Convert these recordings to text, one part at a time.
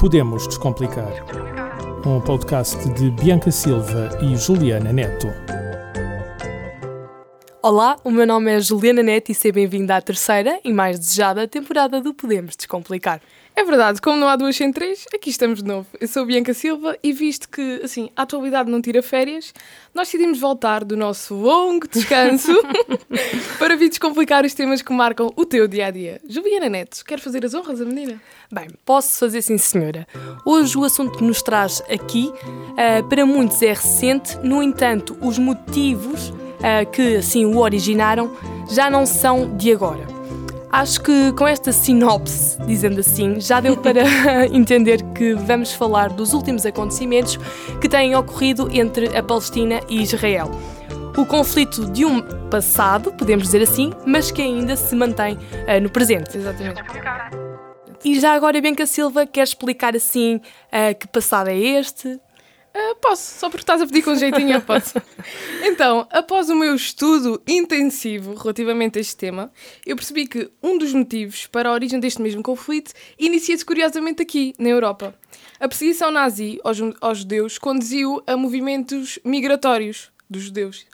Podemos Descomplicar, um podcast de Bianca Silva e Juliana Neto. Olá, o meu nome é Juliana Neto e seja bem-vinda à terceira e mais desejada temporada do Podemos Descomplicar. É verdade, como não há duas sem três, aqui estamos de novo. Eu sou Bianca Silva e visto que, assim, a atualidade não tira férias, nós decidimos voltar do nosso longo descanso para vir descomplicar os temas que marcam o teu dia-a-dia. Juliana Neto, quer fazer as honras à menina? Bem, posso fazer sim, senhora. Hoje o assunto que nos traz aqui, para muitos é recente, no entanto, os motivos que, assim, o originaram já não são de agora. Acho que com esta sinopse, dizendo assim, já deu para entender que vamos falar dos últimos acontecimentos que têm ocorrido entre a Palestina e Israel. O conflito de um passado, podemos dizer assim, mas que ainda se mantém no presente. Exatamente. E já agora, Bianca Silva, quer explicar assim que passado é este? Posso, só porque estás a pedir com jeitinho, eu posso. Então, após o meu estudo intensivo relativamente a este tema, eu percebi que um dos motivos para a origem deste mesmo conflito inicia-se curiosamente aqui, na Europa. A perseguição nazi aos judeus conduziu a movimentos migratórios dos judeus.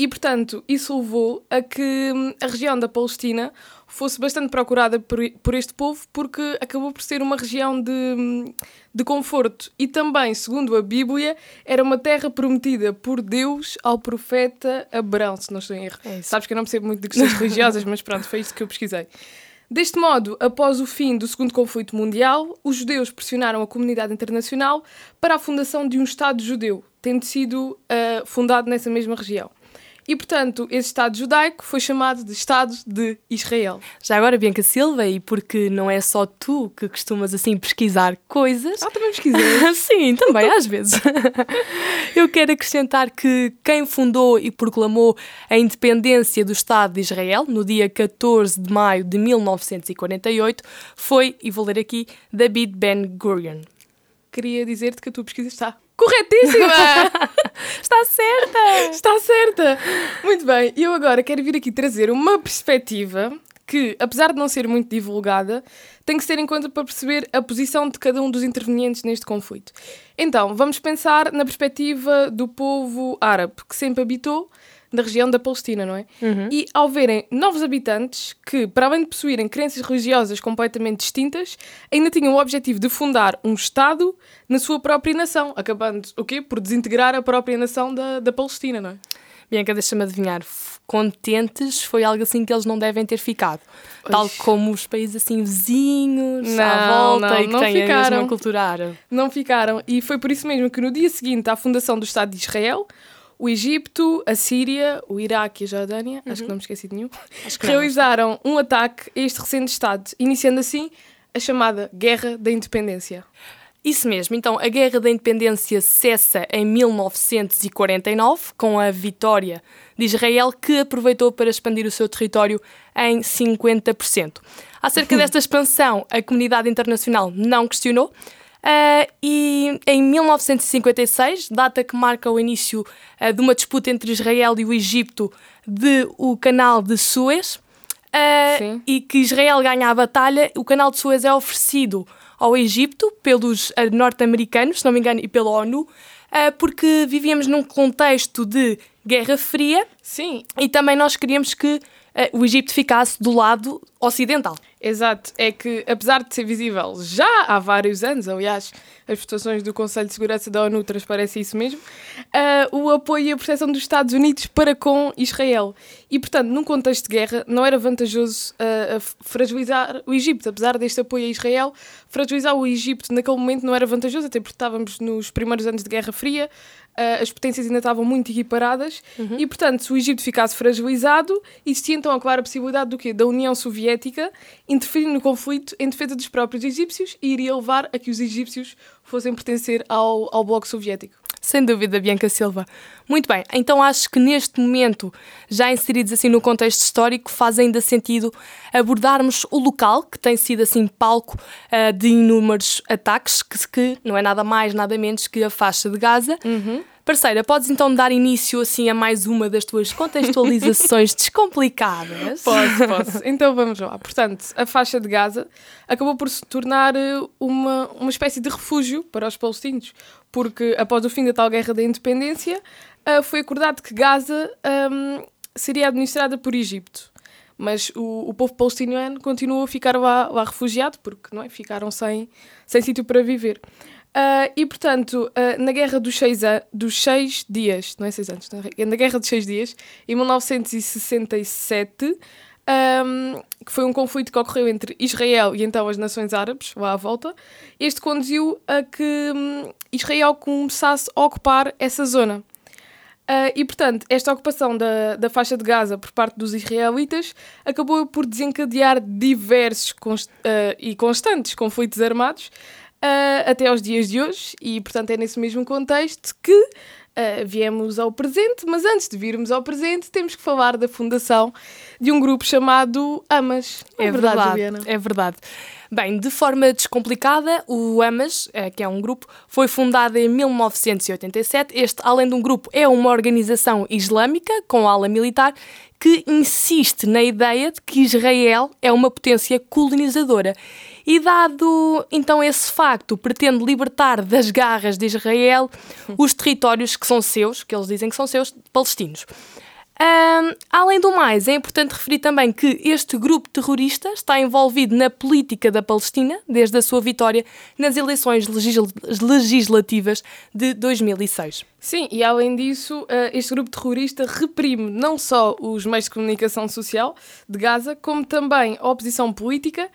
E, portanto, isso levou a que a região da Palestina fosse bastante procurada por este povo, porque acabou por ser uma região de conforto. E também, segundo a Bíblia, era uma terra prometida por Deus ao profeta Abraão, se não estou em erro. É. Sabes que eu não percebo muito de questões religiosas, mas pronto, foi isto que eu pesquisei. Deste modo, após o fim do Segundo Conflito Mundial, os judeus pressionaram a comunidade internacional para a fundação de um Estado judeu, tendo sido fundado nessa mesma região. E, portanto, esse Estado judaico foi chamado de Estado de Israel. Já agora, Bianca Silva, e porque não é só tu que costumas, assim, pesquisar coisas... Ah, também pesquisei. Sim, também, às vezes. Eu quero acrescentar que quem fundou e proclamou a independência do Estado de Israel, no dia 14 de maio de 1948, foi, e vou ler aqui, David Ben Gurion. Queria dizer-te que a tua pesquisa está... corretíssima! Está certa! Está certa! Muito bem, eu agora quero vir aqui trazer uma perspectiva que, apesar de não ser muito divulgada, tem que ser em conta para perceber a posição de cada um dos intervenientes neste conflito. Então, vamos pensar na perspectiva do povo árabe, que sempre habitou na região da Palestina, não é? Uhum. E ao verem novos habitantes que, para além de possuírem crenças religiosas completamente distintas, ainda tinham o objetivo de fundar um Estado na sua própria nação, acabando o quê? Por desintegrar a própria nação da Palestina, não é? Bianca, deixa-me adivinhar, contentes foi algo assim que eles não devem ter ficado. Oxi. Tal como os países assim vizinhos, não, à volta, não, e que não têm a mesma cultura árabe. Não ficaram. E foi por isso mesmo que no dia seguinte à fundação do Estado de Israel, o Egito, a Síria, o Iraque e a Jordânia, acho que não me esqueci de nenhum, realizaram um ataque a este recente Estado, iniciando assim a chamada Guerra da Independência. Isso mesmo, então a Guerra da Independência cessa em 1949, com a vitória de Israel, que aproveitou para expandir o seu território em 50%. Acerca desta expansão, a comunidade internacional não questionou, e em 1956, data que marca o início de uma disputa entre Israel e o Egito do canal de Suez, e que Israel ganha a batalha, o canal de Suez é oferecido ao Egito pelos norte-americanos, se não me engano, e pela ONU, porque vivíamos num contexto de Guerra Fria. Sim. E também nós queríamos que o Egito ficasse do lado ocidental. Exato, é que apesar de ser visível já há vários anos, aliás, as votações do Conselho de Segurança da ONU transparecem isso mesmo, o apoio e a proteção dos Estados Unidos para com Israel. E, portanto, num contexto de guerra, não era vantajoso fragilizar o Egito. Apesar deste apoio a Israel, fragilizar o Egito naquele momento não era vantajoso, até porque estávamos nos primeiros anos de Guerra Fria, as potências ainda estavam muito equiparadas, e, portanto, se o Egito ficasse fragilizado, existia então a clara possibilidade do quê? Da União Soviética interferir no conflito em defesa dos próprios egípcios e iria levar a que os egípcios fossem pertencer ao bloco soviético. Sem dúvida, Bianca Silva. Muito bem, então acho que neste momento, já inseridos assim no contexto histórico, faz ainda sentido abordarmos o local, que tem sido assim palco de inúmeros ataques, que não é nada mais, nada menos que a Faixa de Gaza. Parceira, podes então dar início assim a mais uma das tuas contextualizações descomplicadas? Posso. Então vamos lá. Portanto, a faixa de Gaza acabou por se tornar uma espécie de refúgio para os palestinos, porque após o fim da tal guerra da independência, foi acordado que Gaza seria administrada por Egito. Mas o povo palestiniano continuou a ficar lá refugiado, porque não é? Ficaram sem sítio para viver. E, portanto, na Guerra dos Seis Dias, não é 6 anos, na Guerra dos 6 Dias, em 1967, que foi um conflito que ocorreu entre Israel e então as nações árabes, lá à volta, este conduziu a que Israel começasse a ocupar essa zona. E, portanto, esta ocupação da faixa de Gaza por parte dos israelitas acabou por desencadear diversos e constantes conflitos armados até aos dias de hoje. E, portanto, é nesse mesmo contexto que viemos ao presente. Mas antes de virmos ao presente, temos que falar da fundação de um grupo chamado Hamas. É verdade, Juliana. É verdade. Bem, de forma descomplicada, o Hamas, que é um grupo, foi fundado em 1987. Este, além de um grupo, é uma organização islâmica com ala militar que insiste na ideia de que Israel é uma potência colonizadora. E dado, então, esse facto, pretende libertar das garras de Israel os territórios que são seus, que eles dizem que são seus, palestinos. Além do mais, é importante referir também que este grupo terrorista está envolvido na política da Palestina desde a sua vitória nas eleições legislativas de 2006. Sim, e além disso, este grupo terrorista reprime não só os meios de comunicação social de Gaza, como também a oposição política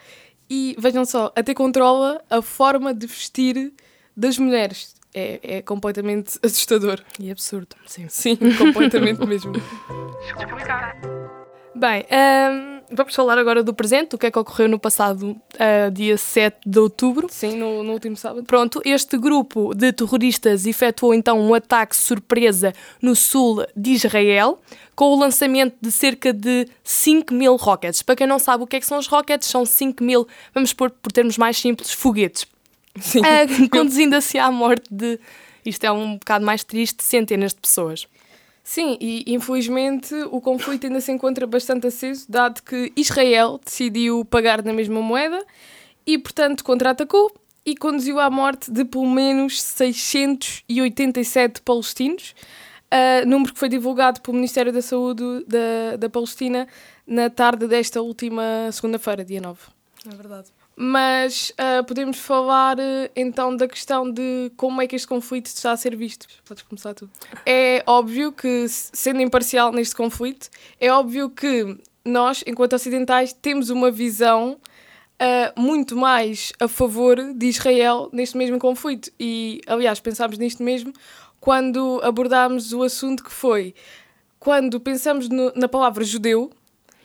e, vejam só, até controla a forma de vestir das mulheres. É completamente assustador. E absurdo, sim. Sim, completamente mesmo. Bem, vamos falar agora do presente, o que é que ocorreu no passado dia 7 de outubro. Sim, no último sábado. Pronto, este grupo de terroristas efetuou então um ataque surpresa no sul de Israel, com o lançamento de cerca de 5.000 rockets. Para quem não sabe o que é que são os rockets, são 5.000, vamos pôr por termos mais simples, foguetes. Sim. Conduzindo-se à morte de, isto é um bocado mais triste, centenas de pessoas. Sim, e infelizmente o conflito ainda se encontra bastante aceso, dado que Israel decidiu pagar na mesma moeda e, portanto, contra-atacou e conduziu à morte de pelo menos 687 palestinos, número que foi divulgado pelo Ministério da Saúde da Palestina na tarde desta última segunda-feira, dia 9. É verdade. Mas podemos falar então da questão de como é que este conflito está a ser visto. Podes começar tu. É óbvio que, sendo imparcial neste conflito, é óbvio que nós, enquanto ocidentais, temos uma visão muito mais a favor de Israel neste mesmo conflito. E, aliás, pensámos nisto mesmo quando abordámos o assunto que foi. Quando pensamos na palavra judeu...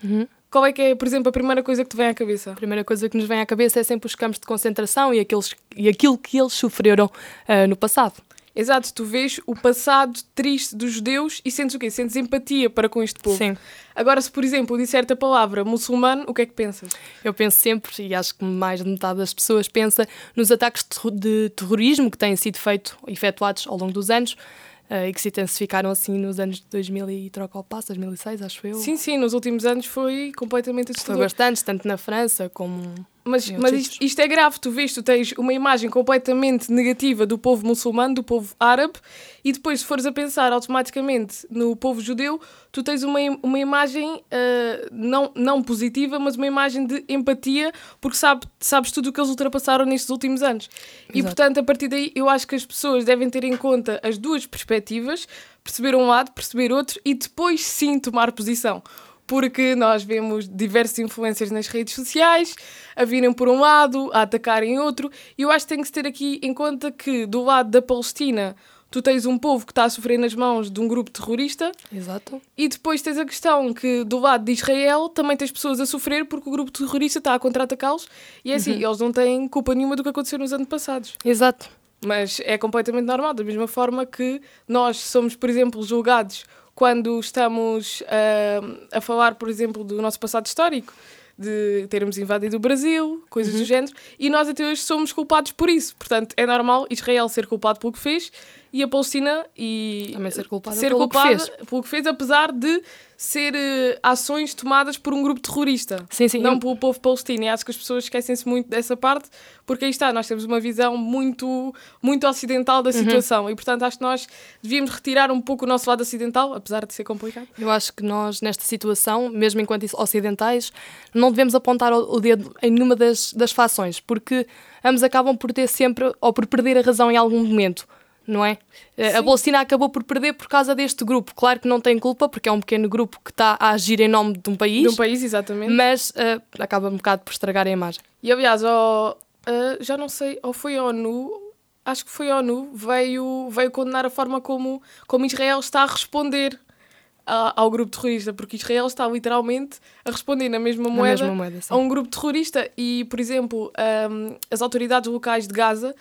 Uhum. Qual é que é, por exemplo, a primeira coisa que te vem à cabeça? A primeira coisa que nos vem à cabeça é sempre os campos de concentração e aquilo que eles sofreram no passado. Exato, tu vês o passado triste dos judeus e sentes o quê? Sentes empatia para com este povo. Sim. Agora, se por exemplo disser-te a palavra muçulmano, o que é que pensas? Eu penso sempre, e acho que mais de metade das pessoas pensa, nos ataques de terrorismo que têm sido efetuados ao longo dos anos, e que se intensificaram assim nos anos de 2000 e troca ao passo, 2006, acho eu. Sim, sim, nos últimos anos foi completamente assustador. Foi bastante, tanto na França como... Mas isto é grave, tu vês, tu tens uma imagem completamente negativa do povo muçulmano, do povo árabe, e depois se fores a pensar automaticamente no povo judeu, tu tens uma imagem não positiva, mas uma imagem de empatia, porque sabes tudo o que eles ultrapassaram nestes últimos anos. Exato. E portanto, a partir daí, eu acho que as pessoas devem ter em conta as duas perspectivas, perceber um lado, perceber outro, e depois sim tomar posição. Porque nós vemos diversas influências nas redes sociais, a virem por um lado, a atacarem outro. E eu acho que tem que se ter aqui em conta que, do lado da Palestina, tu tens um povo que está a sofrer nas mãos de um grupo terrorista. Exato. E depois tens a questão que, do lado de Israel, também tens pessoas a sofrer porque o grupo terrorista está a contra-atacá-los. E é assim, eles não têm culpa nenhuma do que aconteceu nos anos passados. Exato. Mas é completamente normal, da mesma forma que nós somos, por exemplo, julgados... Quando estamos a falar, por exemplo, do nosso passado histórico, de termos invadido o Brasil, coisas do género, e nós até hoje somos culpados por isso. Portanto, é normal Israel ser culpado pelo que fez e a Palestina e também ser culpada, pelo que fez, apesar de ser ações tomadas por um grupo terrorista, não pelo povo palestino. E acho que as pessoas esquecem-se muito dessa parte, porque aí está, nós temos uma visão muito, muito ocidental da situação, e portanto acho que nós devíamos retirar um pouco o nosso lado ocidental, apesar de ser complicado. Eu acho que nós, nesta situação, mesmo enquanto ocidentais, não devemos apontar o dedo em nenhuma das fações, porque ambos acabam por ter sempre, ou por perder a razão em algum momento. Não é? Sim. A Palestina acabou por perder por causa deste grupo. Claro que não tem culpa, porque é um pequeno grupo que está a agir em nome de um país. De um país, exatamente. Mas acaba um bocado por estragar a imagem. E aliás, já não sei, ou foi a ONU, acho que foi a ONU, veio condenar a forma como Israel está a responder ao grupo terrorista, porque Israel está literalmente a responder na mesma moeda a um grupo terrorista. E, por exemplo, as autoridades locais de Gaza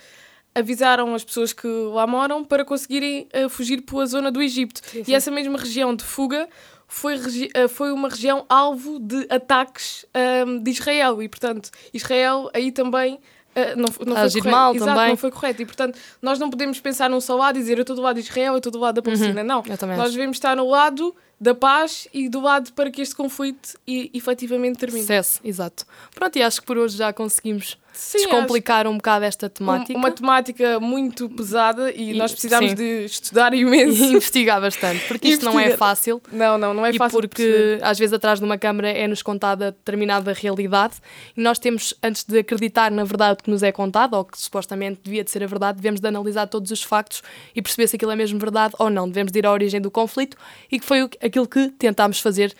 avisaram as pessoas que lá moram para conseguirem fugir pela zona do Egito. Sim. E essa mesma região de fuga foi uma região alvo de ataques de Israel. E, portanto, Israel aí também não foi correto. E, portanto, nós não podemos pensar num só lado e dizer eu estou do lado de Israel, eu estou do lado da Palestina. Não, nós devemos estar no lado da paz e do lado para que este conflito efetivamente termine. Cesse, exato. Pronto, e acho que por hoje já conseguimos descomplicar um bocado esta temática. Uma temática muito pesada e nós precisamos de estudar imenso. E investigar bastante, porque isto não é fácil. Não é fácil. E porque às vezes atrás de uma câmara é-nos contada determinada realidade e nós temos, antes de acreditar na verdade que nos é contada, ou que supostamente devia de ser a verdade, devemos de analisar todos os factos e perceber se aquilo é mesmo verdade ou não. Devemos de ir à origem do conflito e que foi aquilo que tentámos fazer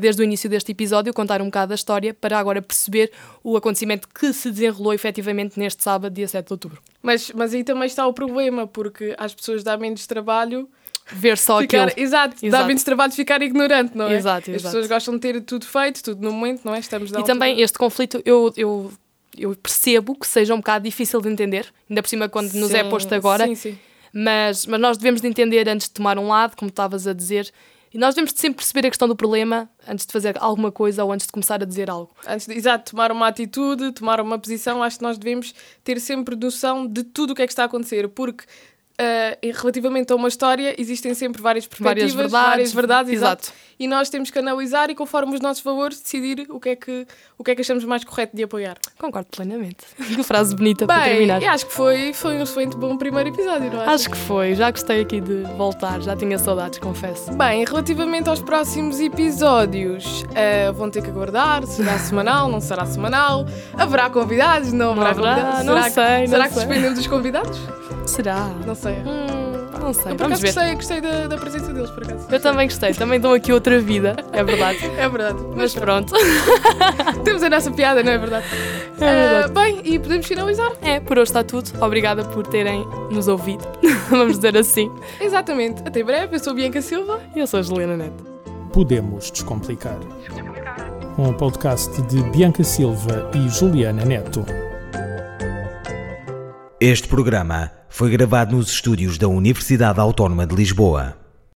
desde o início deste episódio, contar um bocado da história para agora perceber o acontecimento que se desenrolou efetivamente neste sábado, dia 7 de outubro. Mas aí também está o problema, porque às pessoas dá menos trabalho ver só aquilo. Exato. Dá menos trabalho ficar ignorante, não é? Exato. As pessoas gostam de ter tudo feito, tudo no momento, não é? E também este conflito, eu percebo que seja um bocado difícil de entender, ainda por cima quando nos é posto agora, mas nós devemos de entender antes de tomar um lado, como estavas a dizer. E nós devemos de sempre perceber a questão do problema antes de fazer alguma coisa ou antes de começar a dizer algo. Antes de tomar uma atitude, tomar uma posição, acho que nós devemos ter sempre noção de tudo o que é que está a acontecer, porque relativamente a uma história existem sempre várias perspectivas, várias verdades, exato. E nós temos que analisar e, conforme os nossos valores, decidir o que é que achamos mais correto de apoiar. Concordo plenamente. Que frase bonita. Bem, para terminar. Eu acho que foi um excelente bom primeiro episódio, não é? Acho que foi. Já gostei aqui de voltar. Já tinha saudades, confesso. Bem, relativamente aos próximos episódios, vão ter que aguardar. Será semanal? Não será semanal? Haverá convidados? Não haverá convidados? Será que suspendemos os convidados? Será? Não sei. Não sei. Eu por acaso gostei da presença deles, por acaso. Eu também gostei, também dão aqui outra vida, é verdade. É verdade. Mas pronto. Temos a nossa piada, não é verdade? É verdade. Bem, e podemos finalizar? Por hoje está tudo. Obrigada por terem nos ouvido, vamos dizer assim. Exatamente. Até breve, eu sou Bianca Silva. E eu sou a Juliana Neto. Podemos Descomplicar. Um podcast de Bianca Silva e Juliana Neto. Este programa foi gravado nos estúdios da Universidade Autónoma de Lisboa.